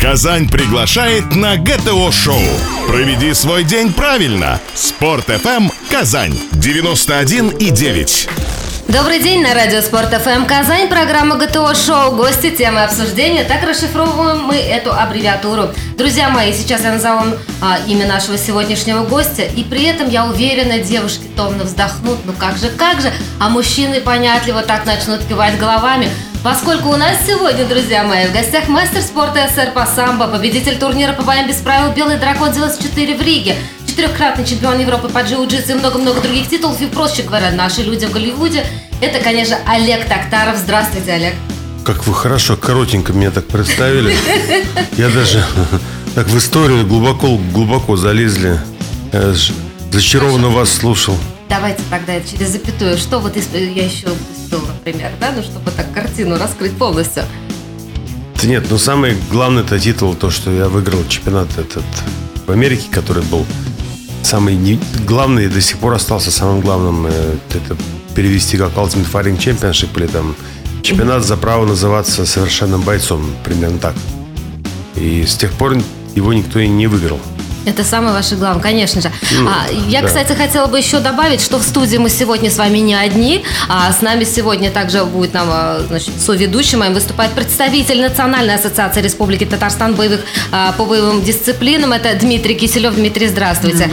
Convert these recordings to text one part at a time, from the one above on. Казань приглашает на ГТО-шоу. Проведи свой день правильно. Спорт-ФМ Казань 91,9. Добрый день, на радио Спорт-ФМ Казань, программа ГТО-шоу, гости, темы обсуждения, так расшифровываем мы эту аббревиатуру. Друзья мои, сейчас я назову вам имя нашего сегодняшнего гостя, и при этом, я уверена, девушки томно вздохнут, ну как же, а мужчины понятливо так начнут кивать головами, поскольку у нас сегодня, друзья мои, в гостях мастер спорта СССР по самбо, победитель турнира по боям без правил «Белый дракон» 94 в Риге, трехкратный чемпион Европы по джиу-джитсу и много-много других титулов. И проще говоря, наши люди в Голливуде. Это, конечно, Олег Тактаров. Здравствуйте, Олег. Как вы хорошо, коротенько меня так представили. Я даже так в историю глубоко залезли. Зачарованно вас слушал. Давайте тогда через запятую. Что вот я еще успел, например, да? Ну, чтобы так картину раскрыть полностью. Нет, но самый главный-то титул, то, что я выиграл чемпионат этот в Америке, который был самый главный и до сих пор остался самым главным. Это перевести как Ultimate Firing Championship или там чемпионат за право называться совершенным бойцом, примерно так. И с тех пор его никто и не выиграл. Это самое ваше главное, конечно же. Кстати, хотела бы еще добавить, что в студии мы сегодня с вами не одни. С нами сегодня также будет соведущим моим выступать представитель Национальной ассоциации Республики Татарстан по боевым дисциплинам. Это Дмитрий Киселев. Дмитрий, здравствуйте.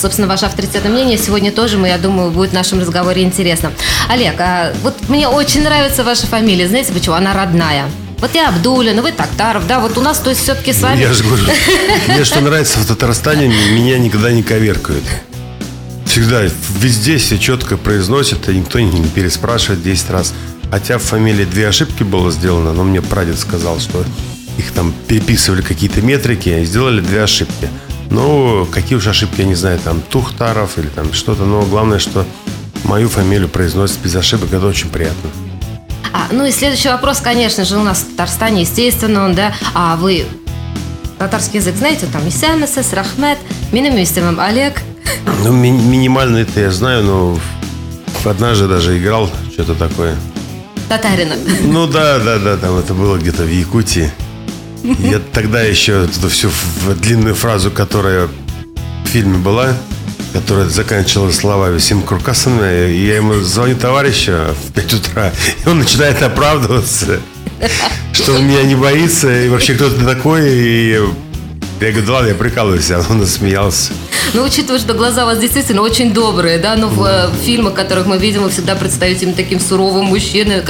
Собственно, ваше авторитетное мнение сегодня тоже, я думаю, будет в нашем разговоре интересно. Олег, вот мне очень нравится ваша фамилия. Знаете почему? Она родная. Вот я Абдулина, вы Тактаров, да, вот у нас, то есть, все-таки с вами... Я же говорю, мне что нравится в Татарстане, меня никогда не коверкают. Всегда, везде все четко произносят, и никто не переспрашивает 10 раз. Хотя в фамилии 2 ошибки было сделано, но мне прадед сказал, что их там переписывали какие-то метрики, и сделали 2 ошибки. Ну, какие уж ошибки, я не знаю, там Тухтаров или там что-то, но главное, что мою фамилию произносят без ошибок, это очень приятно. И следующий вопрос, конечно же, у нас в Татарстане, естественно, вы татарский язык знаете, там Исямесес, Рахмет, Минамюстимам, Олег. Ну, минимально это я знаю, но однажды даже играл что-то такое. Татарина. Ну, да, там это было где-то в Якутии. Я тогда еще эту всю длинную фразу, которая в фильме была, которая заканчивала словами «Сим Куркасана», я ему звоню товарищу в 5 утра, и он начинает оправдываться, что он меня не боится, и вообще кто-то такой, и... Я говорю, да ладно, я прикалываюсь, а он насмеялся. Учитывая, что глаза у вас действительно очень добрые, да, в фильмах, которых мы видим, вы всегда представите им таким суровым мужчиной,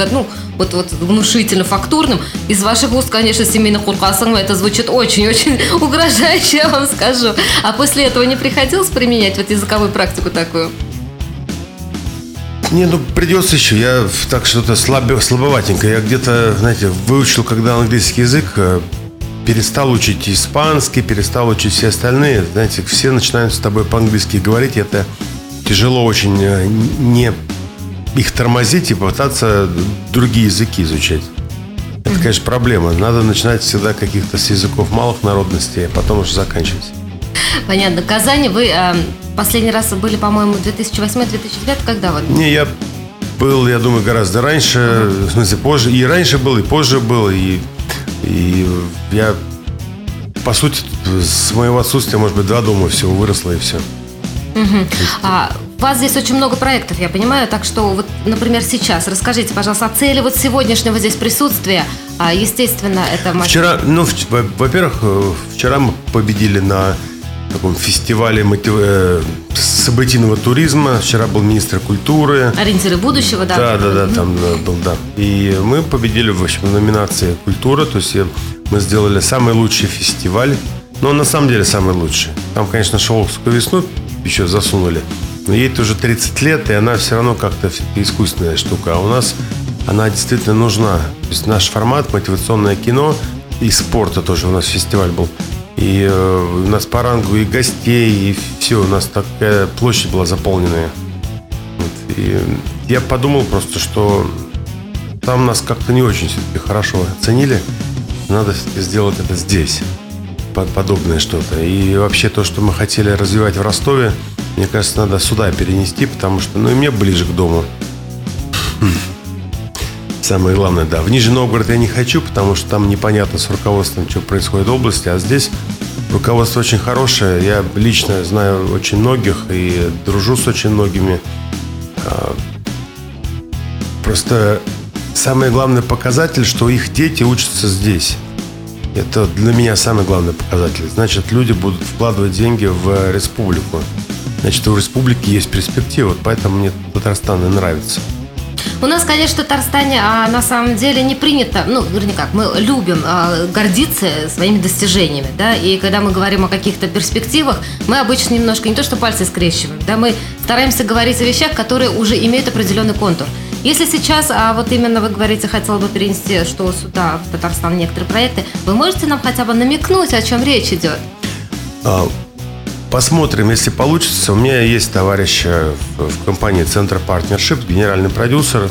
внушительно фактурным. Из ваших уст, конечно, семейный Куркасанг, это звучит очень-очень угрожающе, я вам скажу. А после этого не приходилось применять языковую практику такую? Не, придется еще. Я так что-то слабоватенько. Я где-то, выучил, когда английский язык... Перестал учить испанский, перестал учить все остальные. Все начинают с тобой по-английски говорить. Это тяжело очень не их тормозить и пытаться другие языки изучать. Это, конечно, проблема. Надо начинать всегда каких-то с языков малых народностей, а потом уже заканчивать. Понятно. В Казани вы последний раз были, по-моему, 2008-2009, когда вот? Не, я был, я думаю, гораздо раньше. В смысле, позже. И раньше был, и позже был, и я, по сути, с моего отсутствия, может быть, 2 дома всего выросло, и все. У вас здесь очень много проектов, я понимаю, так что, например, сейчас расскажите, пожалуйста, о цели сегодняшнего здесь присутствия. Естественно, это... Вчера, во-первых, вчера мы победили на таком фестивале событийного туризма. Вчера был министр культуры. Ориентиры будущего, да? Да, там был, да. И мы победили, в общем, номинации «Культура». То есть мы сделали самый лучший фестиваль. Но он на самом деле самый лучший. Там, конечно, шоу «Суповесну» еще засунули. Но ей-то уже 30 лет, и она все равно как-то искусственная штука. А у нас она действительно нужна. То есть наш формат, мотивационное кино и спорта тоже у нас фестиваль был. И у нас по рангу и гостей, и все, у нас такая площадь была заполненная. И я подумал просто, что там нас как-то не очень все-таки хорошо оценили. Надо сделать это здесь, подобное что-то. И вообще то, что мы хотели развивать в Ростове, мне кажется, надо сюда перенести, потому что, и мне ближе к дому. Самое главное, да. В Нижний Новгород я не хочу, потому что там непонятно с руководством, что происходит в области. А здесь руководство очень хорошее. Я лично знаю очень многих и дружу с очень многими. Просто самый главный показатель, что их дети учатся здесь. Это для меня самый главный показатель. Значит, люди будут вкладывать деньги в республику. Значит, у республики есть перспектива. Поэтому мне Татарстан и нравится. У нас, конечно, в Татарстане на самом деле не принято, ну, вернее как, мы любим гордиться своими достижениями, да, и когда мы говорим о каких-то перспективах, мы обычно немножко не то что пальцы скрещиваем, да, мы стараемся говорить о вещах, которые уже имеют определенный контур. Если сейчас, вот именно вы говорите, хотела бы перенести, что сюда, в Татарстан, некоторые проекты, вы можете нам хотя бы намекнуть, о чем речь идет? Посмотрим, если получится. У меня есть товарищ в компании «Централ Партнершип», генеральный продюсер.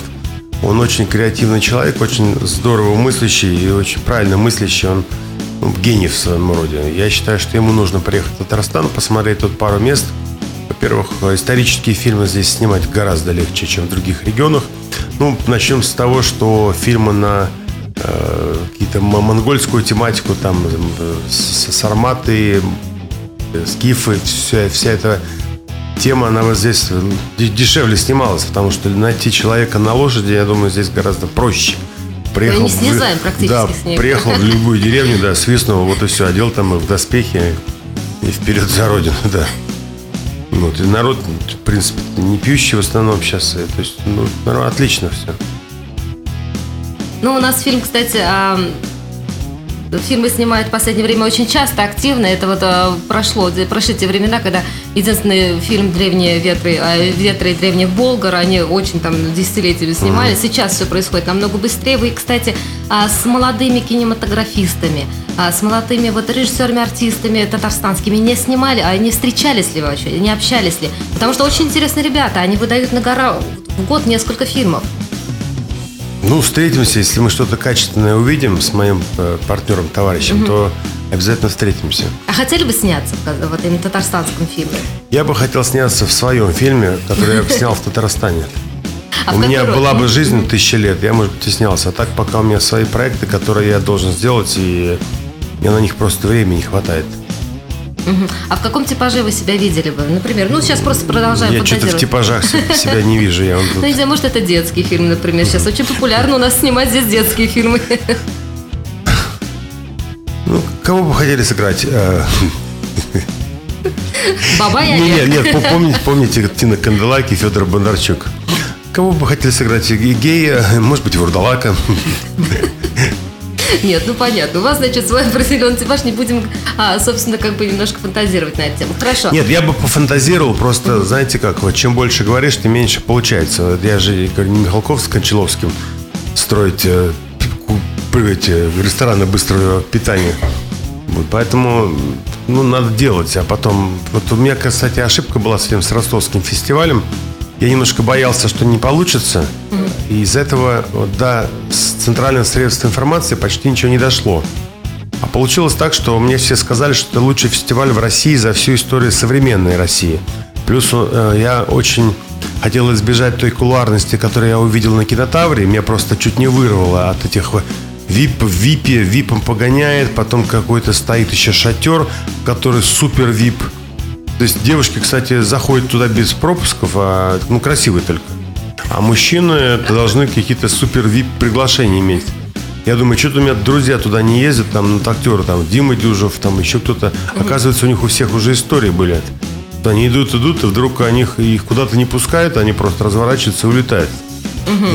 Он очень креативный человек, очень здорово мыслящий и очень правильно мыслящий. Он гений в своем роде. Я считаю, что ему нужно приехать в Татарстан, посмотреть тут пару мест. Во-первых, исторические фильмы здесь снимать гораздо легче, чем в других регионах. Ну, начнем с того, что фильмы на какие-то монгольскую тематику, там, сарматы, скифы, вся эта тема, она вот здесь дешевле снималась, потому что найти человека на лошади, я думаю, здесь гораздо проще. Приехал, мы не снизаем практически, да, с ним. Приехал в любую деревню, да, свистнул, вот и все, одел там в доспехи и вперед за родину, да. Вот, и народ, в принципе, не пьющий в основном сейчас, то есть, ну, отлично все. Ну, у нас фильм, кстати, фильмы снимают в последнее время очень часто, активно. Это вот прошли те времена, когда единственный фильм «Ветры и древние болгары», они очень там десятилетиями снимали. Сейчас все происходит намного быстрее. Вы, кстати, с молодыми кинематографистами, с молодыми вот режиссерами, артистами татарстанскими не снимали, а не встречались ли вы вообще, не общались ли? Потому что очень интересные ребята, они выдают на гора в год несколько фильмов. Ну, встретимся, если мы что-то качественное увидим с моим партнером, товарищем, то обязательно встретимся. А хотели бы сняться вот именно в татарстанском фильме? Я бы хотел сняться в своем фильме, который я бы снял в Татарстане. У меня была бы жизнь 1000 лет, я, может быть, и снялся. А так пока у меня свои проекты, которые я должен сделать, и мне на них просто времени не хватает. А в каком типаже вы себя видели бы? Например, ну сейчас просто продолжаем фантазировать. Я что-то в типажах себя не вижу. Ну, не знаю, может, это детские фильмы, например. Сейчас очень популярно у нас снимать здесь детские фильмы. Ну, кого бы хотели сыграть? Баба и Олег. Нет, помните Тина Канделаки и Федор Бондарчук. Кого бы хотели сыграть? Гея, может быть, вурдалака. Нет, ну понятно. У вас, значит, свой определенный типаж. Не будем, собственно, как бы немножко фантазировать на эту тему. Хорошо. Нет, я бы пофантазировал. Просто, знаете как, вот чем больше говоришь, тем меньше получается. Я же, говорю, Михалков с Кончаловским строить рестораны быстрого питания. Вот, поэтому, ну, надо делать. А потом... Вот у меня, кстати, ошибка была с ростовским фестивалем. Я немножко боялся, что не получится. И из-за этого до центральных средств информации почти ничего не дошло. А получилось так, что мне все сказали, что это лучший фестиваль в России за всю историю современной России. Плюс я очень хотел избежать той кулуарности, которую я увидел на Кинотавре. Меня просто чуть не вырвало от этих випом погоняет. Потом какой-то стоит еще шатер, который супер вип. То есть девушки, кстати, заходят туда без пропусков, ну, красивые только. А мужчины должны какие-то супер-вип приглашения иметь. Я думаю, что-то у меня друзья туда не ездят, там, ну, актеры, там, Дима Дюжев, там, еще кто-то. Оказывается, у них у всех уже истории были. Они идут, и вдруг их куда-то не пускают, они просто разворачиваются и улетают.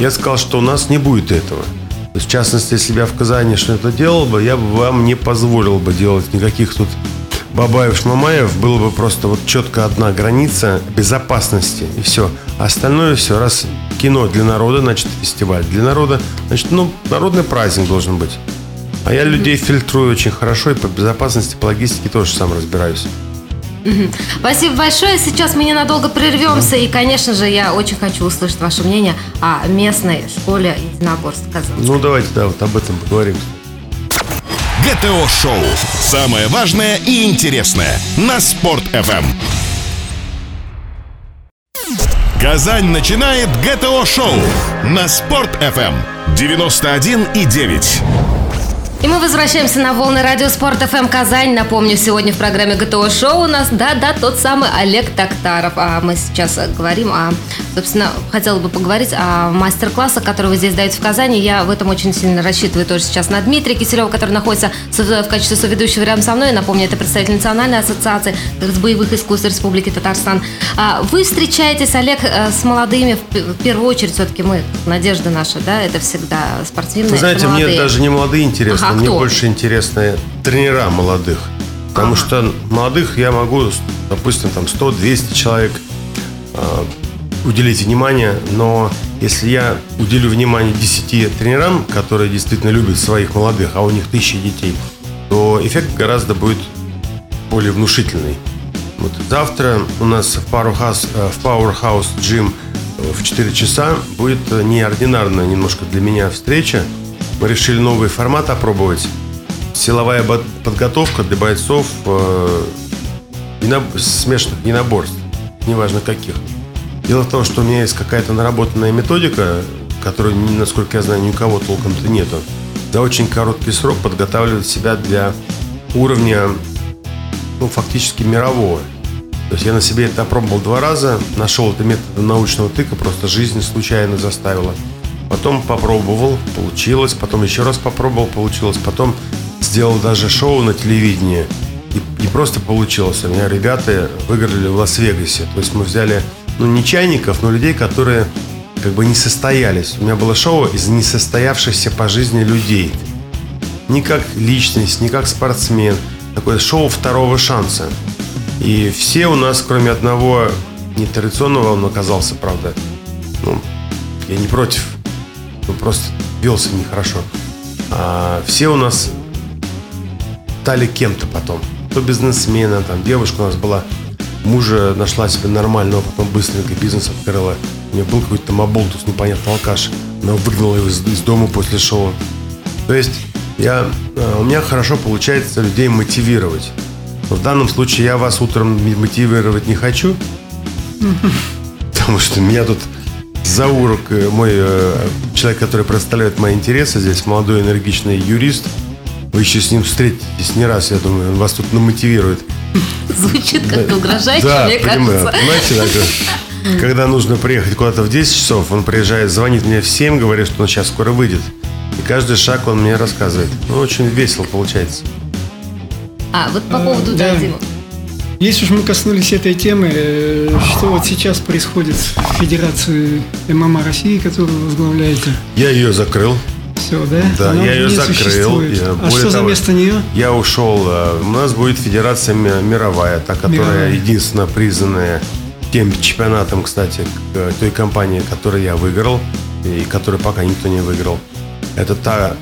Я сказал, что у нас не будет этого. То есть, в частности, если бы я в Казани что-то делал бы, я бы вам не позволил бы делать никаких тут... Бабаев-Шмамаев, было бы просто вот четко одна граница безопасности, и все. Остальное все. Раз кино для народа, значит, фестиваль для народа, значит, ну, народный праздник должен быть. А я людей фильтрую очень хорошо, и по безопасности, по логистике тоже сам разбираюсь. Спасибо большое. Сейчас мы ненадолго прервемся, и, конечно же, я очень хочу услышать ваше мнение о местной школе единоборств Казанской. Ну, давайте, да, вот об этом поговорим. ГТО-шоу. Самое важное и интересное на Спорт-ФМ. Казань начинает ГТО-шоу на Спорт-ФМ. 91,9. И мы возвращаемся на волны радио Спорт-ФМ Казань. Напомню, сегодня в программе ГТО-шоу у нас, тот самый Олег Тактаров. А мы сейчас говорим о, собственно, хотела бы поговорить о мастер-классах, которые вы здесь даете в Казани. Я в этом очень сильно рассчитываю тоже сейчас на Дмитрия Киселева, который находится в качестве соведущего рядом со мной. Напомню, это представитель Национальной ассоциации боевых искусств Республики Татарстан. Вы встречаетесь, Олег, с молодыми, в первую очередь, все-таки мы, надежда наша, да, это всегда спортивные, вы знаете, молодые. Мне даже не молодые интересны. Мне больше интересны тренера молодых. Потому что молодых я могу, допустим, там 100-200 человек уделить внимание. Но если я уделю внимание 10 тренерам, которые действительно любят своих молодых, а у них 1000 детей, то эффект гораздо будет более внушительный. Вот завтра у нас в Powerhouse Gym в 4 часа будет неординарная немножко для меня встреча. Мы решили новый формат опробовать. Силовая подготовка для бойцов смешанных единоборств, неважно каких. Дело в том, что у меня есть какая-то наработанная методика, которую, насколько я знаю, ни у кого толком-то нету. За очень короткий срок подготавливать себя для уровня, фактически мирового. То есть я на себе это опробовал 2 раза, нашел это методом научного тыка, просто жизнь случайно заставила. Потом попробовал, получилось, потом еще раз попробовал, получилось, потом сделал даже шоу на телевидении. И просто получилось. У меня ребята выиграли в Лас-Вегасе. То есть мы взяли, не чайников, но людей, которые как бы не состоялись. У меня было шоу из несостоявшихся по жизни людей. Не как личность, не как спортсмен. Такое шоу второго шанса. И все у нас, кроме одного нетрадиционного, он оказался, правда. Я не против. Просто велся нехорошо. Все у нас стали кем-то потом. То бизнесмена, там девушка у нас была, мужа нашла себе нормального, потом быстренько бизнес открыла. У нее был какой-то там оболтус, непонятный алкаш. Она выгнала его из дома после шоу. То есть у меня хорошо получается людей мотивировать. Но в данном случае я вас утром мотивировать не хочу. Потому что меня тут Заурук, мой человек, который представляет мои интересы здесь, молодой энергичный юрист. Вы еще с ним встретитесь не раз, я думаю, он вас тут намотивирует. Звучит как-то угрожающе, мне кажется. Да, понимаете, когда нужно приехать куда-то в 10 часов, он приезжает, звонит мне в 7, говорит, что он сейчас скоро выйдет. И каждый шаг он мне рассказывает. Очень весело получается. Вот по поводу Дима. Если уж мы коснулись этой темы, что вот сейчас происходит в Федерации ММА России, которую вы возглавляете? Я ее закрыл. Все, да? Да, она я ее закрыл. Что за место нее? Я ушел. У нас будет Федерация мировая, та, которая единственно признанная тем чемпионатом, кстати, той компании, которую я выиграл и которую пока никто не выиграл. Это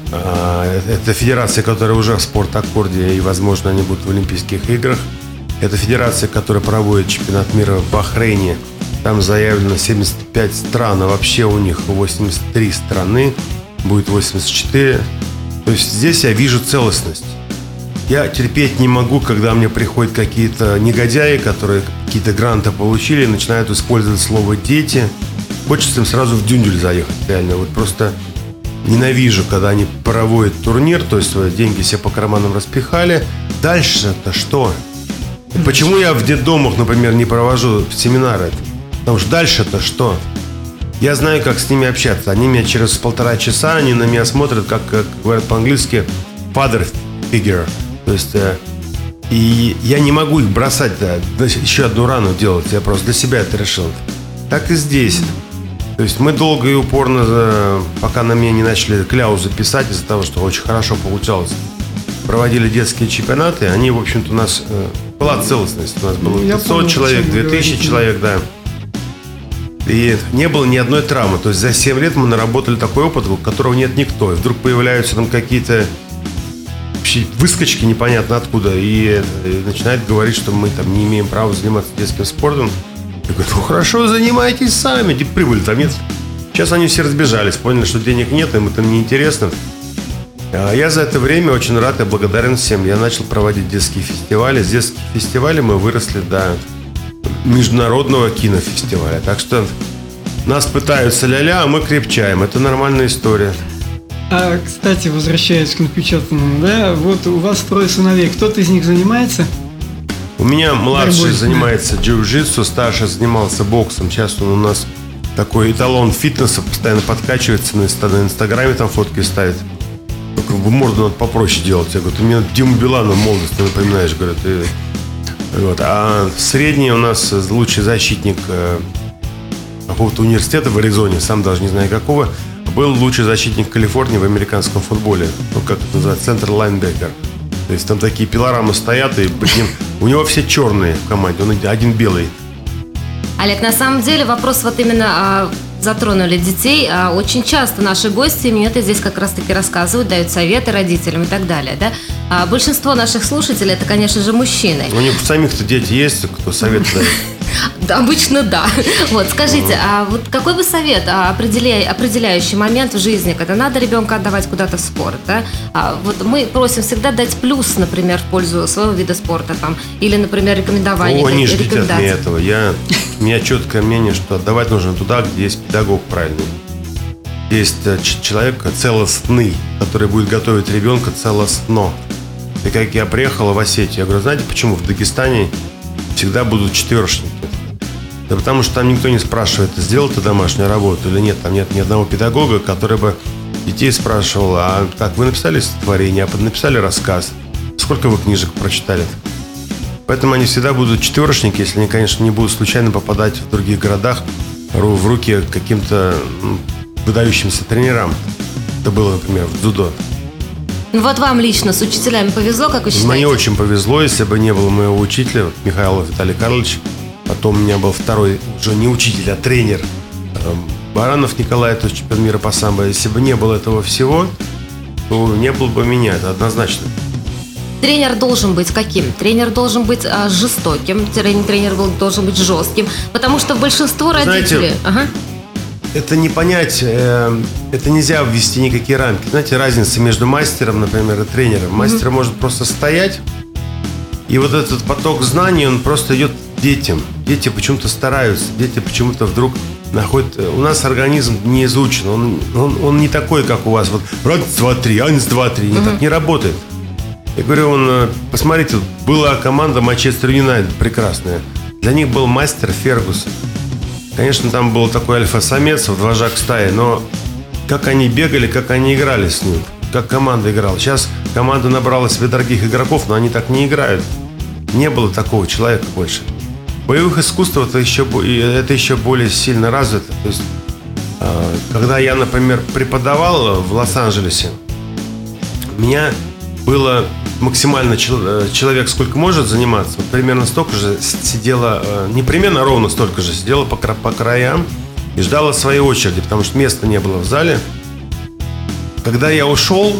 федерация, которая уже в спорт-аккорде и, возможно, они будут в Олимпийских играх. Это федерация, которая проводит чемпионат мира в Бахрейне. Там заявлено 75 стран, а вообще у них 83 страны, будет 84. То есть здесь я вижу целостность. Я терпеть не могу, когда мне приходят какие-то негодяи, которые какие-то гранты получили, и начинают использовать слово «дети». Хочется им сразу в дюндюль заехать, реально. Просто ненавижу, когда они проводят турнир, то есть деньги себе по карманам распихали. Дальше-то что? Почему я в детдомах, например, не провожу семинары? Потому что дальше-то что? Я знаю, как с ними общаться. Они меня через 1,5 часа, они на меня смотрят, как говорят по-английски, father figure. То есть, и я не могу их бросать, еще одну рану делать. Я просто для себя это решил. Так и здесь. То есть мы долго и упорно, пока на меня не начали кляузы писать из-за того, что очень хорошо получалось. Проводили детские чемпионаты, они, в общем-то, у нас была целостность. У нас было 500 человек, 2000 человек, да. И не было ни одной травмы. То есть за 7 лет мы наработали такой опыт, которого нет никто. И вдруг появляются там какие-то выскочки непонятно откуда. И начинают говорить, что мы там не имеем права заниматься детским спортом. Я говорю, хорошо, занимайтесь сами, прибыли там нет. Сейчас они все разбежались, поняли, что денег нет, им это неинтересно. Я за это время очень рад и благодарен всем. Я начал проводить детские фестивали. С детских фестивалей мы выросли до международного кинофестиваля. Так что нас пытаются ля-ля, а мы крепчаем. Это нормальная история. А, кстати, возвращаясь к напечатанному, да, вот у вас трое сыновей. Кто-то из них занимается? У меня младший занимается джиу-джитсу, старший занимался боксом. Сейчас он у нас такой эталон фитнеса, постоянно подкачивается, на инстаграме там фотки ставит. Только в морду надо попроще делать. Я говорю, ты мне Диму Билана молодость напоминаешь, говорю, ты... Вот. А средний у нас лучший защитник какого-то университета в Аризоне, сам даже не знаю какого, был лучший защитник Калифорнии в американском футболе. Ну, как это называется? Центр-лайнбекер. То есть там такие пилорамы стоят, и у него все черные в команде, он один белый. Олег, на самом деле вопрос вот именно затронули детей. Очень часто наши гости мне это здесь как раз-таки рассказывают, дают советы родителям и так далее. Да? А большинство наших слушателей это, конечно же, мужчины. У них самих-то дети есть, кто совет дает? Да, обычно да. Вот, скажите, а вот какой бы совет, определяющий момент в жизни, когда надо ребенка отдавать куда-то в спорт, да? Вот мы просим всегда дать плюс, например, в пользу своего вида спорта там, или, например, рекомендования. Они же хотят мне этого. У меня четкое мнение, что отдавать нужно туда, где есть педагог правильный. Есть человек целостный, который будет готовить ребенка целостно. И как я приехала в Осетию, я говорю, знаете, почему в Дагестане всегда будут четвершники? Да потому что там никто не спрашивает, сделал ты домашнюю работу или нет. Там нет ни одного педагога, который бы детей спрашивал, а как вы написали стихотворение, а поднаписали рассказ, сколько вы книжек прочитали. Поэтому они всегда будут четвершники, если они, конечно, не будут случайно попадать в других городах в руки каким-то выдающимся тренерам. Это было, например, в дзюдо. Ну вот вам лично с учителями повезло, как вы считаете? Мне очень повезло, если бы не было моего учителя, Михайлов Виталий Карлович. Потом у меня был второй, уже не учитель, а тренер, Баранов Николай, это чемпион мира по самбо. Если бы не было этого всего, то не было бы меня, это однозначно. Тренер должен быть каким? Тренер должен быть жестоким, тренер должен быть жестким, потому что большинство родителей... Знаете, это не понять, это нельзя ввести никакие рамки. Знаете, разница между мастером, например, и тренером. Мастер может просто стоять, и вот этот поток знаний, он просто идет детям. Дети почему-то стараются, дети почему-то вдруг находят... У нас организм не изучен, он не такой, как у вас. Вот раз, два, три, анс, два, три, так не работает. Я говорю, посмотрите, была команда Манчестер Юнайтед прекрасная. Для них был мастер Фергюсон. Конечно, там был такой альфа-самец, вожак стаи, но как они бегали, как они играли с ним, как команда играла. Сейчас команда набрала себе дорогих игроков, но они так не играют. Не было такого человека больше. В боевых искусствах это еще более сильно развито. То есть, когда я, например, преподавал в Лос-Анджелесе, меня... Было максимально человек сколько может заниматься, вот примерно столько же сидела, не примерно, ровно столько же сидела по краям и ждала своей очереди, потому что места не было в зале. Когда я ушел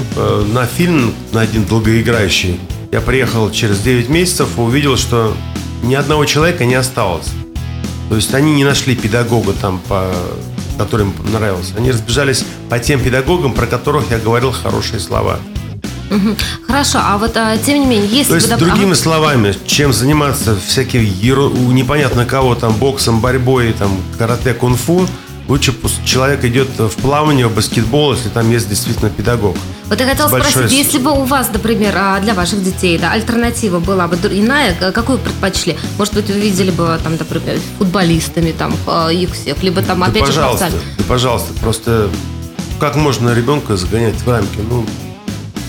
на фильм, на один долгоиграющий, я приехал через 9 месяцев и увидел, что ни одного человека не осталось. То есть они не нашли педагога там, который им понравился. Они разбежались по тем педагогам, про которых я говорил хорошие слова. Хорошо, а вот тем не менее если... То есть, другими словами, чем заниматься всяким непонятно кого там, боксом, борьбой, там, карате, кунг-фу, лучше пусть человек идет в плавание, в баскетбол, если там есть действительно педагог. Вот я хотела спросить, если бы у вас, например, для ваших детей, да, альтернатива была бы иная, какую предпочли? Может быть, вы видели бы, там, например, футболистами там, их всех, либо там да, опять пожалуйста, же... Пожалуйста, просто как можно ребенка загонять в рамки,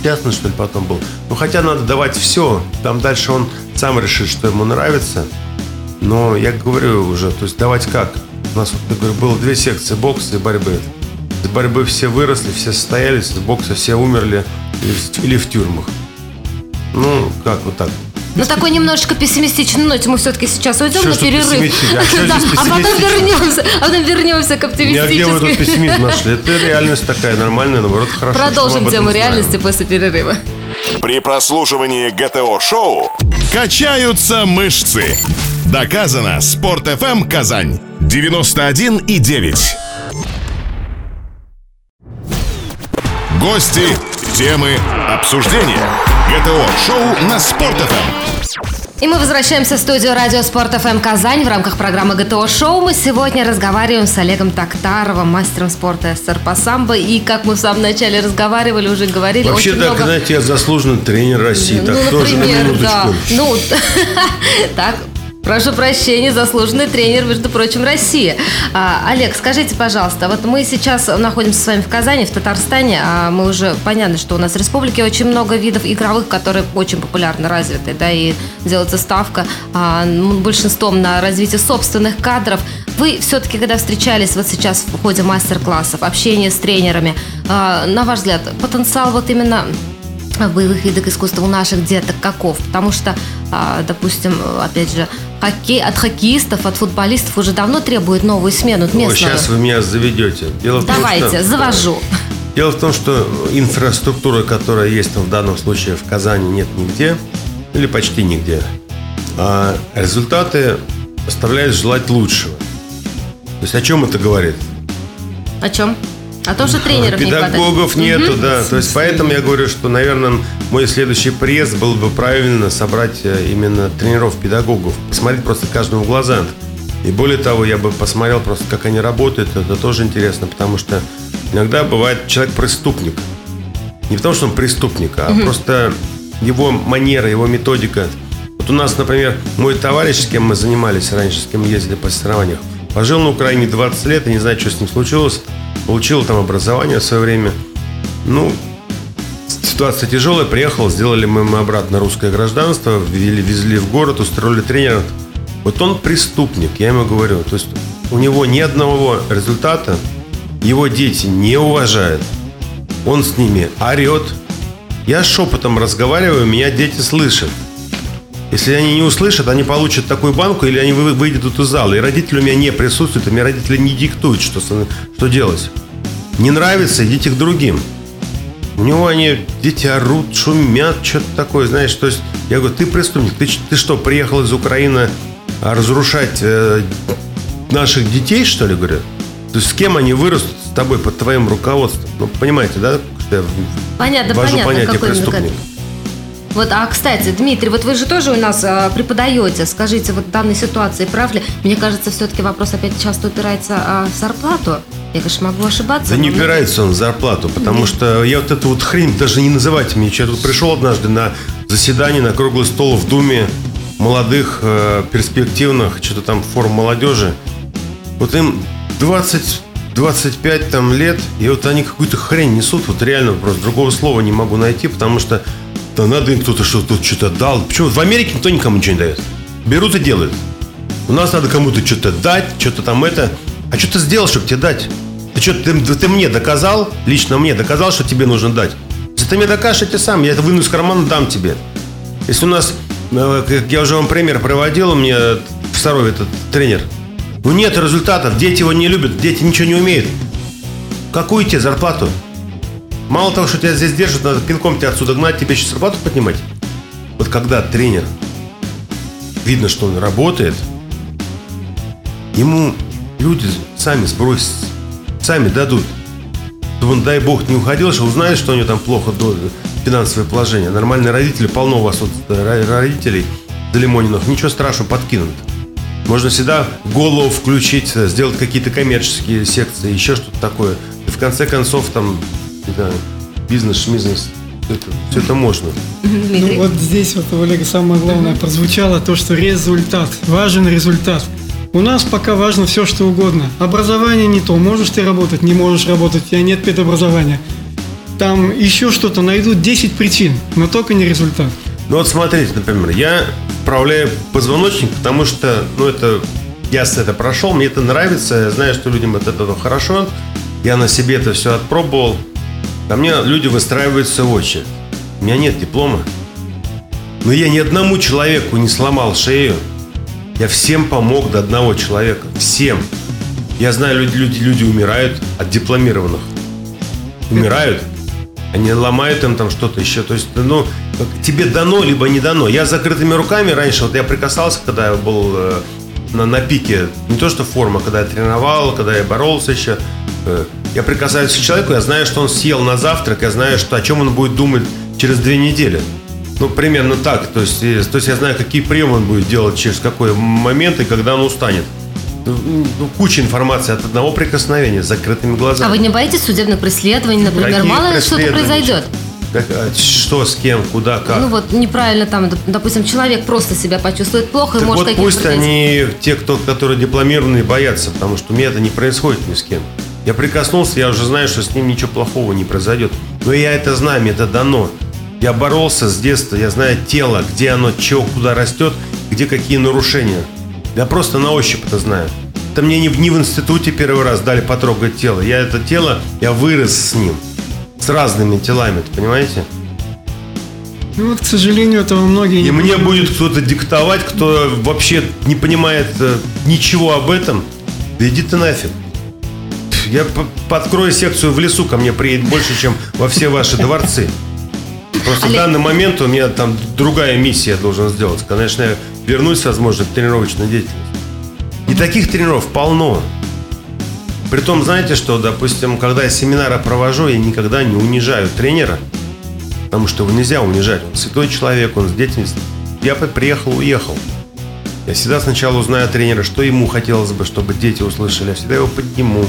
Ясно, что ли, потом был. Хотя надо давать все. Там дальше он сам решит, что ему нравится. Но я говорю уже, то есть давать как? У нас, я говорю, было 2 секции бокса и борьбы. Из борьбы все выросли, все состоялись, из бокса все умерли или в тюрьмах. Как вот так? На такой немножечко пессимистичной ноте мы все-таки сейчас уйдем на перерыв. А потом вернемся к оптимистической. Где вы тут пессимизм нашли? Это реальность такая нормальная, наоборот, хорошо. Продолжим тему реальности после перерыва. При прослушивании ГТО-шоу качаются мышцы. Доказано. Спорт-ФМ Казань. 91,9. Гости, темы, обсуждения. ГТО-шоу на Спорт.ФМ. И мы возвращаемся в студию радио «Спорт-ФМ Казань» в рамках программы ГТО-шоу. Мы сегодня разговариваем с Олегом Тактаровым, мастером спорта СССР по самбо. И как мы в самом начале разговаривали, уже говорили... Вообще, очень так, много... знаете, я заслуженный тренер России. Ну, так, например, тоже на минуточку. Да. Ну, так... Прошу прощения, заслуженный тренер, между прочим, России. Олег, скажите, пожалуйста, вот мы сейчас находимся с вами в Казани, в Татарстане. Мы уже, понятно, что у нас в республике очень много видов игровых, которые очень популярно развиты, да, и делается ставка большинством на развитие собственных кадров. Вы все-таки, когда встречались вот сейчас в ходе мастер-классов, общения с тренерами, на ваш взгляд, потенциал вот именно... боевых видов искусства у наших деток каков? Потому что, допустим, опять же, хоккей, от хоккеистов, от футболистов уже давно требует новую смену местную. О, сейчас вы меня заведете. Давайте, завожу. Дело в том, что инфраструктура, которая есть в данном случае в Казани, нет нигде, или почти нигде. А результаты оставляют желать лучшего. То есть о чем это говорит? О чем? А то, что тренеров не хватает. Педагогов нету, да. То есть поэтому я говорю, что, наверное, мой следующий приезд был бы правильно собрать именно тренеров, педагогов. Посмотреть просто каждому в глаза. И более того, я бы посмотрел просто, как они работают. Это тоже интересно, потому что иногда бывает человек преступник. Не потому, что он преступник, а просто его манера, его методика. Вот у нас, например, мой товарищ, с кем мы занимались раньше, с кем ездили по соревнованиям, пожил на Украине 20 лет, я не знаю, что с ним случилось. Получил там образование в свое время. Ну, ситуация тяжелая. Приехал, сделали мы ему обратно русское гражданство, везли в город, устроили тренера. Вот он преступник, я ему говорю. То есть у него ни одного результата, его дети не уважают. Он с ними орет. Я шепотом разговариваю, меня дети слышат. Если они не услышат, они получат такую банку, или они выйдут из зала. И родители у меня не присутствуют, и мне родители не диктуют, что делать. Не нравится, идите к другим. У него они, дети орут, шумят, что-то такое, знаешь. То есть я говорю, ты преступник, ты что, приехал из Украины разрушать наших детей, что ли, говорю? То есть с кем они вырастут с тобой, под твоим руководством? Ну, понимаете, да, что я ввожу понятие преступник. Вот, кстати, Дмитрий, вот вы же тоже у нас преподаете. Скажите, вот в данной ситуации прав ли? Мне кажется, все-таки вопрос опять часто упирается в зарплату. Я, конечно, могу ошибаться. Да не упирается он в зарплату, потому что я вот эту вот хрень даже не называйте мне. Я тут пришел однажды на заседание, на круглый стол в Думе молодых, перспективных, что-то там форум молодежи. Вот им 20-25 там лет, и вот они какую-то хрень несут. Вот реально просто другого слова не могу найти, потому что да надо им кто-то что-то дал. Почему? В Америке никто никому ничего не дает. Берут и делают. У нас надо кому-то что-то дать, что-то там это. А что ты сделал, чтобы тебе дать? Ты что, ты мне доказал, лично мне доказал, что тебе нужно дать. Если ты мне докажешь, я тебе сам, я это выну из кармана, дам тебе. Если у нас, как я уже вам пример проводил, у меня второй этот тренер. Ну нет результатов, дети его не любят, дети ничего не умеют. Какую тебе зарплату? Мало того, что тебя здесь держат, надо пинком тебя отсюда гнать, тебе еще зарплату поднимать. Вот когда тренер, видно, что он работает, ему люди сами сбросятся, сами дадут. Чтобы он, дай бог, не уходил, что узнает, что у него там плохо финансовое положение. Нормальные родители, полно у вас вот родителей, Залимонинов, ничего страшного, подкинут. Можно всегда голову включить, сделать какие-то коммерческие секции, еще что-то такое. И в конце концов там... Да, бизнес, все это можно. Ну вот здесь вот у Олега самое главное прозвучало то, что результат, важен результат. У нас пока важно все, что угодно. Образование не то, можешь ты работать, не можешь работать, у тебя нет педобразования. Там еще что-то, найдут 10 причин, но только не результат. Ну вот смотрите, например, я вправляю позвоночник, потому что, ну это, я это прошел, мне это нравится, я знаю, что людям от этого хорошо. Я на себе это все отпробовал. Ко мне люди выстраиваются в очередь. У меня нет диплома. Но я ни одному человеку не сломал шею. Я всем помог до одного человека. Всем. Я знаю, люди умирают от дипломированных. Умирают. Они ломают им там что-то еще. То есть, ну, тебе дано, либо не дано. Я с закрытыми руками раньше, вот я прикасался, когда я был на пике. Не то, что форма, когда я тренировал, когда я боролся еще. Я прикасаюсь к человеку, я знаю, что он съел на завтрак, я знаю, что, о чем он будет думать через 2 недели. Ну, примерно так. То есть я знаю, какие приемы он будет делать, через какой момент и когда он устанет. Куча информации от одного прикосновения с закрытыми глазами. А вы не боитесь судебных преследований, например? Такие мало ли что-то произойдет. Что, с кем, куда, как. Ну вот неправильно там, допустим, человек просто себя почувствует плохо. Так и может вот пусть они, те, которые дипломированные, боятся, потому что у меня это не происходит ни с кем. Я прикоснулся, я уже знаю, что с ним ничего плохого не произойдет. Но я это знаю, мне это дано. Я боролся с детства, я знаю тело, где оно, чего, куда растет, где какие нарушения. Я просто на ощупь это знаю. Это мне не в институте первый раз дали потрогать тело. Я это тело, я вырос с ним. С разными телами, понимаете? Ну вот, к сожалению, этого многие не понимают. И мне будет кто-то диктовать, кто вообще не понимает ничего об этом. Да иди ты нафиг. Я подкрою секцию в лесу, ко мне приедет больше, чем во все ваши дворцы. Просто в данный момент у меня там другая миссия, я должен сделать. Конечно, я вернусь, возможно, к тренировочной деятельности. И таких тренеров полно. Притом, знаете, что, допустим, когда я семинары провожу, я никогда не унижаю тренера, потому что его нельзя унижать. Он святой человек, он с детьми. Я приехал, уехал. Я всегда сначала узнаю тренера, что ему хотелось бы, чтобы дети услышали. Я всегда его подниму.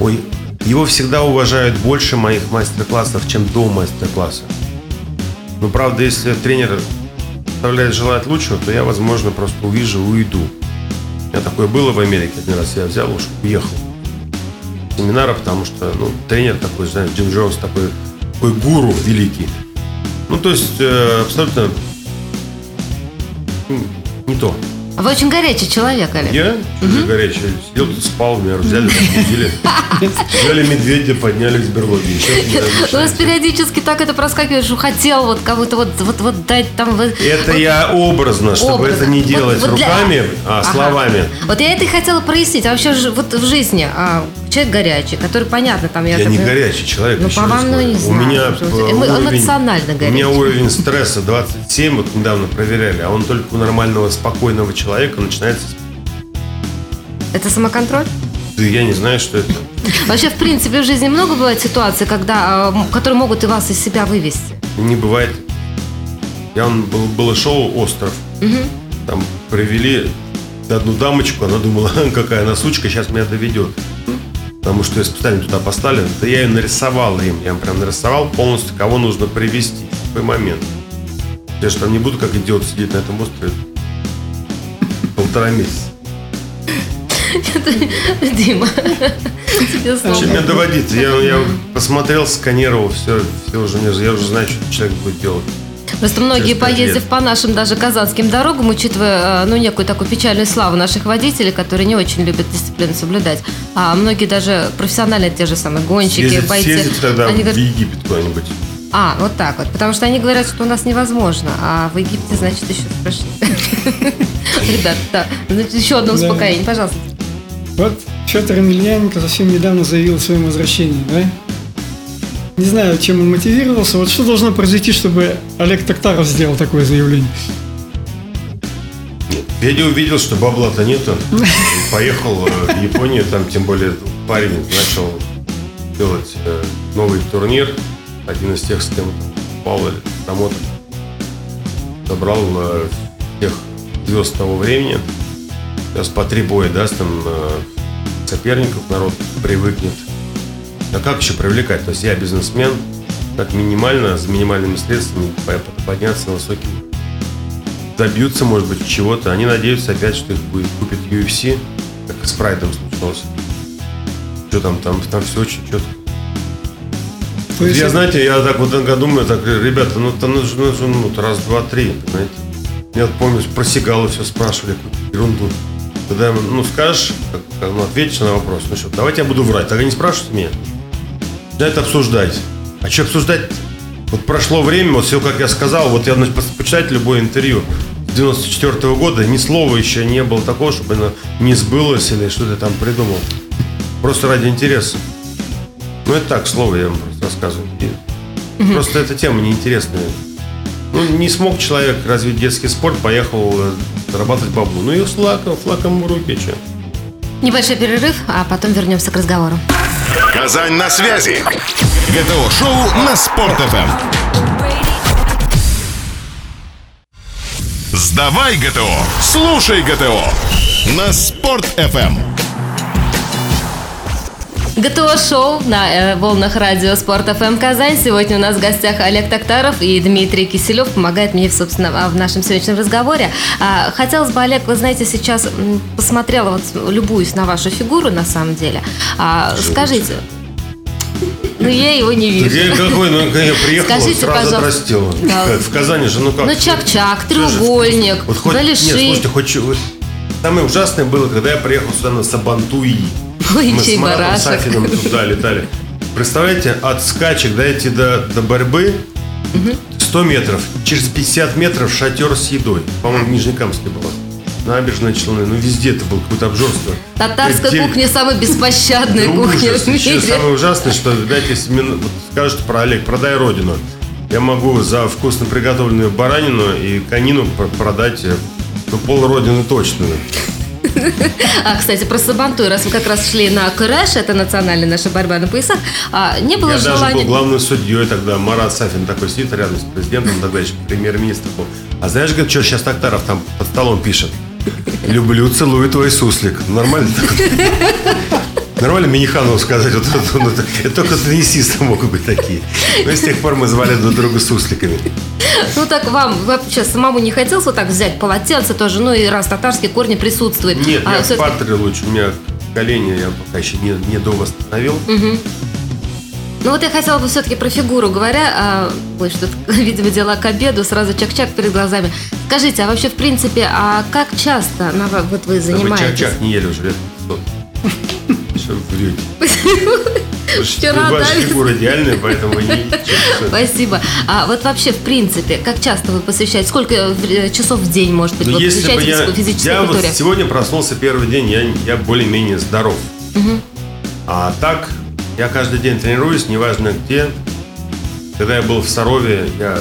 Ой, его всегда уважают больше моих мастер-классов, чем до мастер-класса. Но, правда, если тренер оставляет желать лучшего, то я, возможно, просто увижу и уйду. У меня такое было в Америке один раз. Я взял уж уехал. Семинара, потому что, ну, тренер такой, знаешь, Джим Джонс, такой гуру великий. Ну, то есть, абсолютно не то. А вы очень горячий человек, Олег. Я? Угу. Горячий. Сидел, спал, меня взяли, разбудили. Взяли медведя, подняли к берлоге. У вас периодически так это проскакивает, что хотел вот кому-то вот дать там... Это я образно, чтобы это не делать руками, а словами. Вот я это и хотела прояснить. А вообще вот в жизни человек горячий, который, понятно, там... Я не горячий человек. Ну, по вам, ну, не знаю. Эмоционально горячий. У меня уровень стресса 27, вот недавно проверяли, а он только у нормального, спокойного человека. Начинается... Это самоконтроль? Да я не знаю, что это. Вообще, в принципе, в жизни много бывает ситуаций, которые могут и вас из себя вывести? Не бывает. Было шоу «Остров». Угу. Там привели одну дамочку, она думала, какая она сучка, сейчас меня доведет. Потому что я специально туда поставил, да я ее нарисовал им. Я прям нарисовал полностью, кого нужно привести в какой момент. Я же там не буду как идиот сидеть на этом острове. Полтора месяца. Дима, тебе слово. Чем мне доводиться? Я посмотрел, сканировал, все уже, я уже знаю, что человек будет делать. Просто многие, поездив по нашим даже казанским дорогам, учитывая, ну, некую такую печальную славу наших водителей, которые не очень любят дисциплину соблюдать, а многие даже профессиональные, те же самые гонщики, бойцы. Съездить тогда они в Египет куда-нибудь. А, вот так вот. Потому что они говорят, что у нас невозможно. А в Египте, значит, еще страшнее. Ребята, да. Значит, еще одно успокоение, пожалуйста. Вот Федор Амельяненко совсем недавно заявил о своем возвращении, да? Не знаю, чем он мотивировался. Вот что должно произойти, чтобы Олег Тактаров сделал такое заявление? Федя увидел, что бабла-то нету. Поехал в Японию, там, тем более, парень начал делать новый турнир. Один из тех, с кем попал, собрал тех звезд того времени. Сейчас по 3 боя даст там соперников, народ привыкнет. А как еще привлекать? То есть я бизнесмен, так минимально, с минимальными средствами подняться на высокий уровень. Добьются, может быть, чего-то. Они надеются опять, что их будет купить UFC, как с Прайдом случилось. Что там все очень четко. Я, знаете, я так вот иногда думаю, так, ребята, ну раз, два, три, знаете. Я помню, про сигалу все спрашивали, ерунду. Когда, скажешь, ответишь на вопрос, что, давайте я буду врать, тогда не спрашивайте меня. Начинают обсуждать. А что обсуждать-то? Вот прошло время, вот все, как я сказал, вот я почитать любое интервью с 94 года, ни слова еще не было такого, чтобы оно не сбылось или что-то там придумал. Просто ради интереса. Ну, это так, слово я вам просто рассказываю. Угу. Просто эта тема неинтересная. Ну, не смог человек развить детский спорт, поехал зарабатывать баблу. Ну, и флаком в руке, че. Небольшой перерыв, а потом вернемся к разговору. Казань на связи. ГТО-шоу на Спорт-ФМ. Сдавай ГТО, слушай ГТО на Спорт-ФМ. ГТО-шоу на волнах радио Спорт-ФМ Казань. Сегодня у нас в гостях Олег Тактаров и Дмитрий Киселев. Помогает мне, собственно, в нашем сегодняшнем разговоре. Хотелось бы, Олег, вы знаете, сейчас посмотрела, вот, любуюсь на вашу фигуру, на самом деле. Скажите... Ну, я его не вижу. Я какой, ну, когда я приехал, скажите, сразу отрастила. Да. В Казани же, ну как? Ну, чак-чак, треугольник, вот хоть, нет, слушайте, самое ужасное было, когда я приехал сюда на Сабантуй. Ой, мы с Маратом Сафином туда летали. Представляете, от скачек дойти до борьбы 100 метров. Через 50 метров шатер с едой. По-моему, в Нижнекамске было. Набережная Челны, ну везде это было какое-то обжорство. Татарская кухня самая беспощадная кухня в мире. Самое ужасное, что, знаете, если мне скажут про Олег, продай родину, я могу за вкусно приготовленную баранину и конину продать полродины точно. Кстати, про Сабантуй, раз вы как раз шли на крэш, это национальная наша борьба на поясах, не было я желания... Я даже был главным судьей тогда, Марат Сафин такой сидит рядом с президентом, тогда еще премьер-министр был. А знаешь, говорит, что сейчас Тактаров там под столом пишет? Люблю, целую твой суслик. Нормально так? Нормально Миниханову сказать? Вот, только теннисисты могут быть такие. Но с тех пор мы звали друг друга сусликами. Ну так вам вообще самому не хотелось вот так взять полотенце тоже? Ну и раз татарские корни присутствуют. Нет, я в партере лучше. У меня колени я пока еще не дома остановил. Ну вот я хотела бы все-таки про фигуру говоря, ой, что-то, видимо, дела к обеду, сразу чак-чак перед глазами. Скажите, а вообще, в принципе, а как часто вот вы занимаетесь? Мы чак-чак не ели уже лет 100. Что вы врете? Вчера, ваша фигура идеальная, поэтому вы не... Спасибо. А вот вообще, в принципе, как часто вы посвящаете? Сколько часов в день, может быть, вы посвящаете физической культуре? Я вот сегодня проснулся первый день, я более-менее здоров. А так... Я каждый день тренируюсь, неважно где. Когда я был в Сарове, я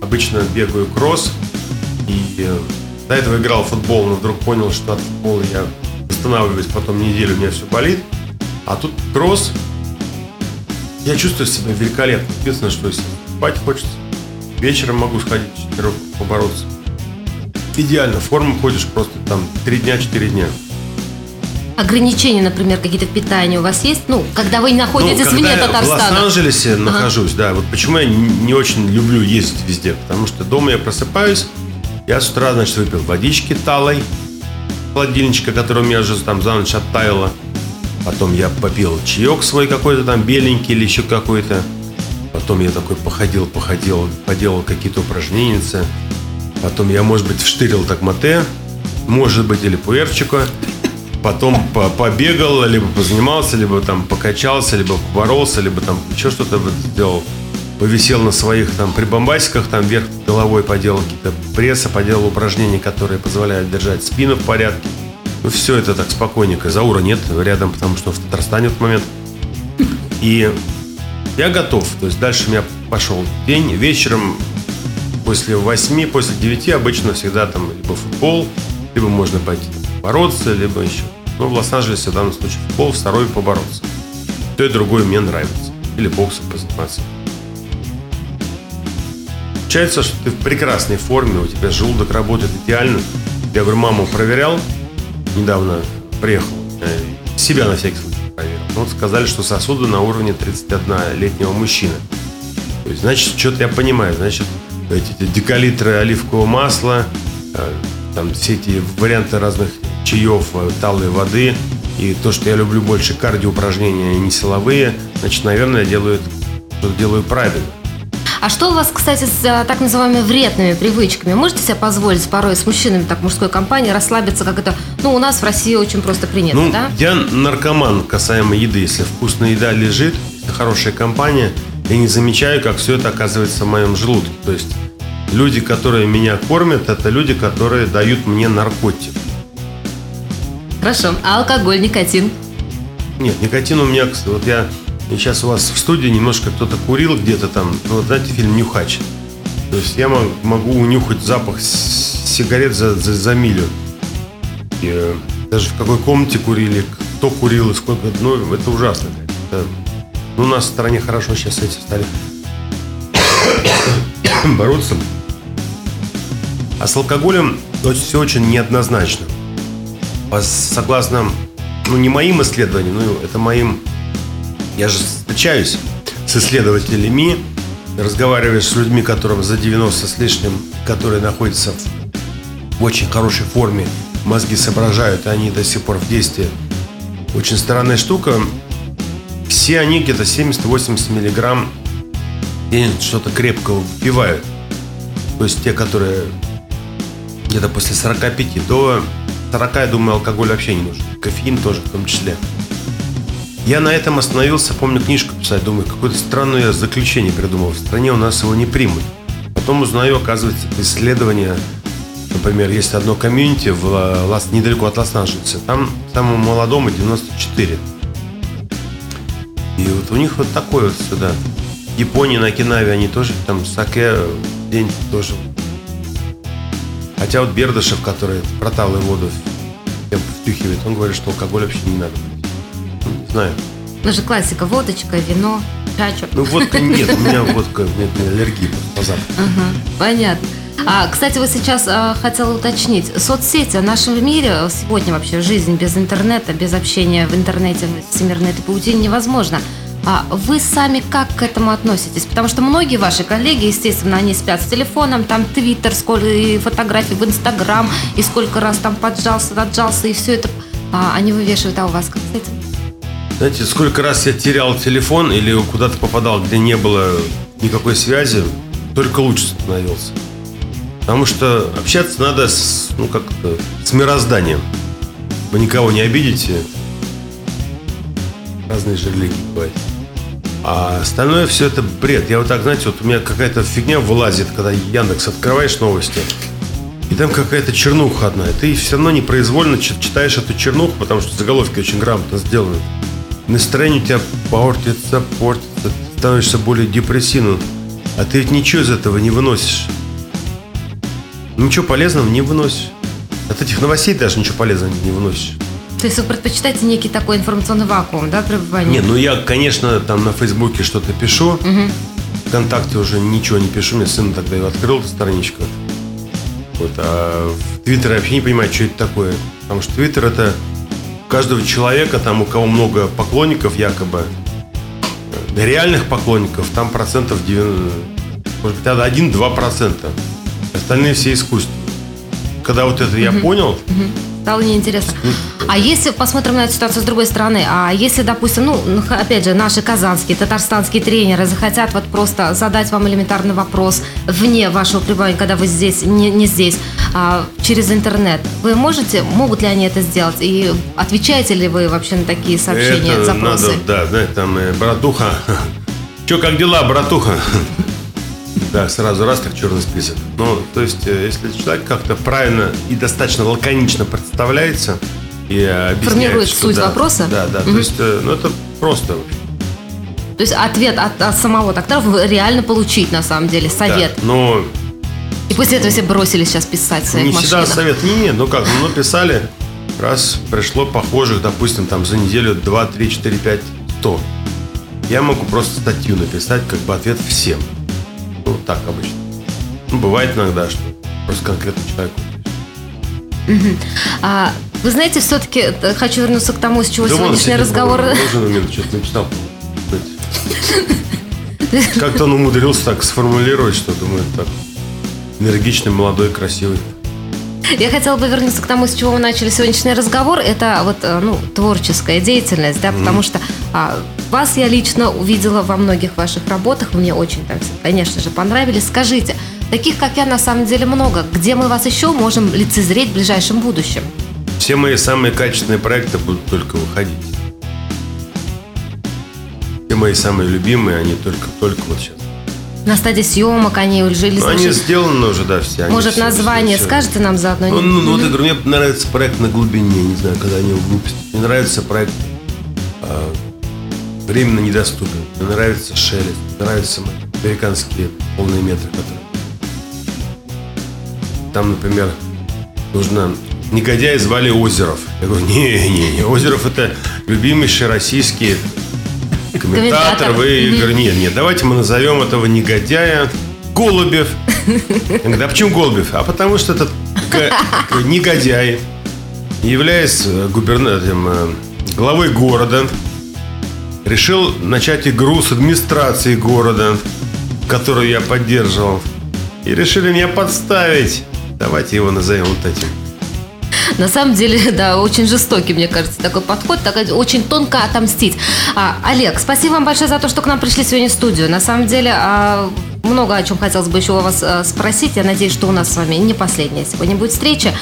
обычно бегаю кросс. И до этого играл в футбол, но вдруг понял, что от футбола я восстанавливаюсь, потом неделю у меня все болит. А тут кросс. Я чувствую себя великолепно. Единственное, что если спать хочется, вечером могу сходить в тренировку, побороться. Идеально, в форму ходишь просто там 3 дня, 4 дня. Ограничения, например, какие-то в питании у вас есть? Ну, когда вы находитесь вне Татарстана. В Лос-Анджелесе нахожусь, да. Вот почему я не очень люблю ездить везде. Потому что дома я просыпаюсь, я с утра, значит, выпил водички талой, холодильничка, которая у меня уже там за ночь оттаяла. Потом я попил чаек свой какой-то там беленький или еще какой-то. Потом я такой походил, поделал какие-то упражнения. Потом я, может быть, вштырил так мате, может быть, или пуэрчика. Потом побегал, либо позанимался, либо там покачался, либо поборолся, либо там еще что-то сделал. Повисел на своих там прибамбасиках, там вверх головой поделал какие-то прессы, поделал упражнения, которые позволяют держать спину в порядке. Ну, все это так спокойненько. Заура нет рядом, потому что в Татарстане в этот момент. И я готов. То есть дальше у меня пошел день. Вечером после 8, после 9 обычно всегда там либо футбол, либо можно пойти бороться, либо еще. Ну, в Лос-Анджелесе в данном случае футбол, в Сарове побороться. То и другое мне нравится. Или боксом позаниматься. Получается, что ты в прекрасной форме, у тебя желудок работает идеально. Я говорю, маму проверял, недавно приехал, себя на всякий случай проверил. Вот сказали, что сосуды на уровне 31-летнего мужчины. То есть, значит, что-то я понимаю. Значит, эти декалитры оливкового масла, там все эти варианты разных чаев, талой воды. И то, что я люблю больше кардиоупражнения, не силовые, значит, наверное, я делаю правильно. А что у вас, кстати, с так называемыми вредными привычками? Можете себе позволить порой с мужчинами так, мужской компании расслабиться, как это, ну, у нас в России очень просто принято, ну, да? Я наркоман касаемо еды. Если вкусная еда лежит, это хорошая компания, я не замечаю, как все это оказывается в моем желудке. То есть люди, которые меня кормят, это люди, которые дают мне наркотик. Хорошо. А алкоголь, никотин? Нет, никотин у меня... Вот я сейчас у вас в студии, немножко кто-то курил где-то там. Вот знаете фильм «Нюхач». То есть я могу унюхать запах сигарет за милю. И даже в какой комнате курили, кто курил и сколько... Ну, это ужасно. Это, ну, у нас в стране хорошо сейчас эти стали... бороться. А с алкоголем все очень неоднозначно. Согласно, не моим исследованиям, это моим... Я же встречаюсь с исследователями, разговариваешь с людьми, которым за 90 с лишним, которые находятся в очень хорошей форме, мозги соображают, они до сих пор в действии. Очень странная штука. Все они где-то 70-80 миллиграмм что-то крепкого выпивают. То есть те, которые где-то после 45 до 40, я думаю, алкоголь вообще не нужен. Кофеин тоже в том числе. Я на этом остановился, помню, книжку писать. Думаю, какое-то странное я заключение придумал. В стране у нас его не примут. Потом узнаю, оказывается, исследование. Например, есть одно комьюнити недалеко от Лос-Анджелеса. Там самому молодому 94. И у них такое сюда. В Японии на Окинаве они тоже там саке день тоже. Хотя Бердышев, который проталой воду втюхивает, он говорит, что алкоголь вообще не надо. Не знаю. Ну же классика, водочка, вино, чачу. Водка нет, у меня водка, нет, у меня аллергия по запаху. Понятно. Кстати, вы сейчас хотела уточнить. Соцсети в нашем мире, сегодня вообще жизнь без интернета, без общения в интернете, всемирной этой паутине невозможно. Вы сами как к этому относитесь? Потому что многие ваши коллеги, естественно, они спят с телефоном, там Твиттер, сколько и фотографий в Инстаграм, и сколько раз там поджался, и все это они вывешивают. А у вас как с этим? Знаете, сколько раз я терял телефон или куда-то попадал, где не было никакой связи, только лучше становился. Потому что общаться надо с мирозданием. Вы никого не обидите. Разные же религии бывают. А остальное все это бред. Я у меня какая-то фигня вылазит, когда Яндекс открываешь новости, и там какая-то чернуха одна. Ты все равно непроизвольно читаешь эту чернуху, потому что заголовки очень грамотно сделаны. Настроение у тебя портится, ты становишься более депрессивным. А ты ведь ничего из этого не выносишь. Ничего полезного не выносишь. От этих новостей даже ничего полезного не выносишь. То есть вы предпочитаете некий такой информационный вакуум, да, пребывание? Нет, я, конечно, там на Фейсбуке что-то пишу. Угу. ВКонтакте уже ничего не пишу. Мне сын тогда его открыл, страничку. А в Твиттере я вообще не понимаю, что это такое. Потому что Твиттер — это... каждого человека, там у кого много поклонников якобы, реальных поклонников, там процентов 90, может быть, 1-2%. Остальные все искусство. Когда это я понял... Стало неинтересно. А если посмотрим на эту ситуацию с другой стороны, а если, допустим, опять же, наши казанские, татарстанские тренеры захотят просто задать вам элементарный вопрос вне вашего пребывания, когда вы здесь, не здесь, через интернет, вы могут ли они это сделать? И отвечаете ли вы вообще на такие сообщения, запросы? Надо, братуха. Че, как дела, братуха? Да, сразу раз, так черный список. То есть, если человек как-то правильно и достаточно лаконично представляется и объясняет, формирует суть вопроса? Да, то есть, это просто. То есть, ответ от самого Тактарова реально получить, на самом деле, совет. Да, И после этого все бросились сейчас писать своих машинах. Не всегда совет. Писали. Раз пришло похожих, допустим, за неделю 2, 3, 4, 5, 100. Я могу просто статью написать, ответ всем. Так обычно. Бывает иногда, что просто конкретно человеку. Вы знаете, все-таки хочу вернуться к тому, с чего сегодняшний разговор... Что-то написал. Как-то он умудрился так сформулировать, что, думаю, так энергичный, молодой, красивый. Я хотела бы вернуться к тому, с чего мы начали сегодняшний разговор. Это творческая деятельность, да, потому что вас я лично увидела во многих ваших работах. Мне очень, конечно же, понравились. Скажите, таких, как я, на самом деле много. Где мы вас еще можем лицезреть в ближайшем будущем? Все мои самые качественные проекты будут только выходить. Все мои самые любимые, они только сейчас. На стадии съемок они уже... Они сделаны уже, все. Может, название скажете нам заодно? Я говорю, мне нравится проект «На глубине», не знаю, когда они его выпустят. Мне нравится проект «Временно недоступен». Мне нравится «Шелест», мне нравятся американские полные метры, которые... Там, например, нужно... Негодяя звали Озеров. Я говорю, не, Озеров — это любимейший российский... комментатор, давайте мы назовем этого негодяя Голубев. Да почему Голубев? А потому что этот негодяй, являясь губернатором, главой города, решил начать игру с администрацией города, которую я поддерживал. И решили меня подставить. Давайте его назовем вот этим. На самом деле, да, очень жестокий, мне кажется, такой подход, так очень тонко отомстить. Олег, спасибо вам большое за то, что к нам пришли сегодня в студию. На самом деле, много о чем хотелось бы еще у вас спросить. Я надеюсь, что у нас с вами не последняя сегодня будет встреча.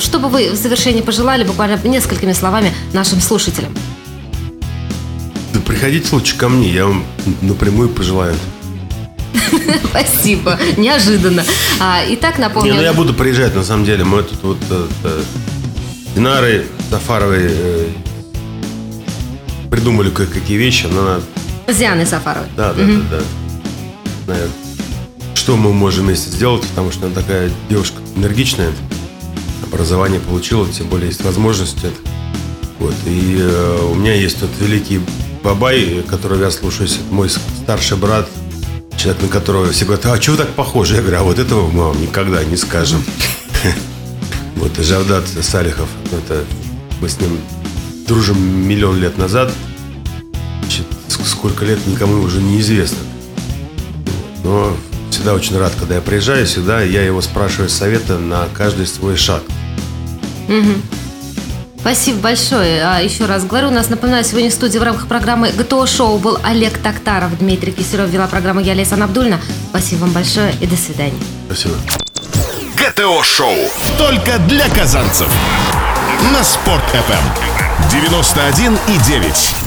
Что бы вы в завершении пожелали буквально несколькими словами нашим слушателям? Да приходите лучше ко мне, я вам напрямую пожелаю. Спасибо, неожиданно. Итак, напомню... Не, ну я буду приезжать, на самом деле. Мы тут вот Динарой Сафаровой придумали кое-какие вещи. С Дианой Сафаровой. Да. Что мы можем вместе сделать, потому что она такая девушка энергичная. Образование получила, тем более есть возможности. Вот. И у меня есть тот великий бабай, которого я слушаюсь. Это мой старший брат, человек, на которого все говорят: а чего так похоже? Я говорю: а вот этого мы вам никогда не скажем. Вот, Жавдат Салихов, это мы с ним дружим миллион лет назад. Сколько лет, никому уже неизвестно. Но всегда очень рад, когда я приезжаю сюда, я его спрашиваю совета на каждый свой шаг. Спасибо большое. Еще раз говорю, у нас, напоминаю, сегодня в студии в рамках программы «ГТО-шоу» был Олег Тактаров, Дмитрий Киселев вела программу «Я, Лейсан Абдульна». Спасибо вам большое и до свидания. Спасибо. «ГТО-шоу» только для казанцев на Спорт-ФМ 91,9.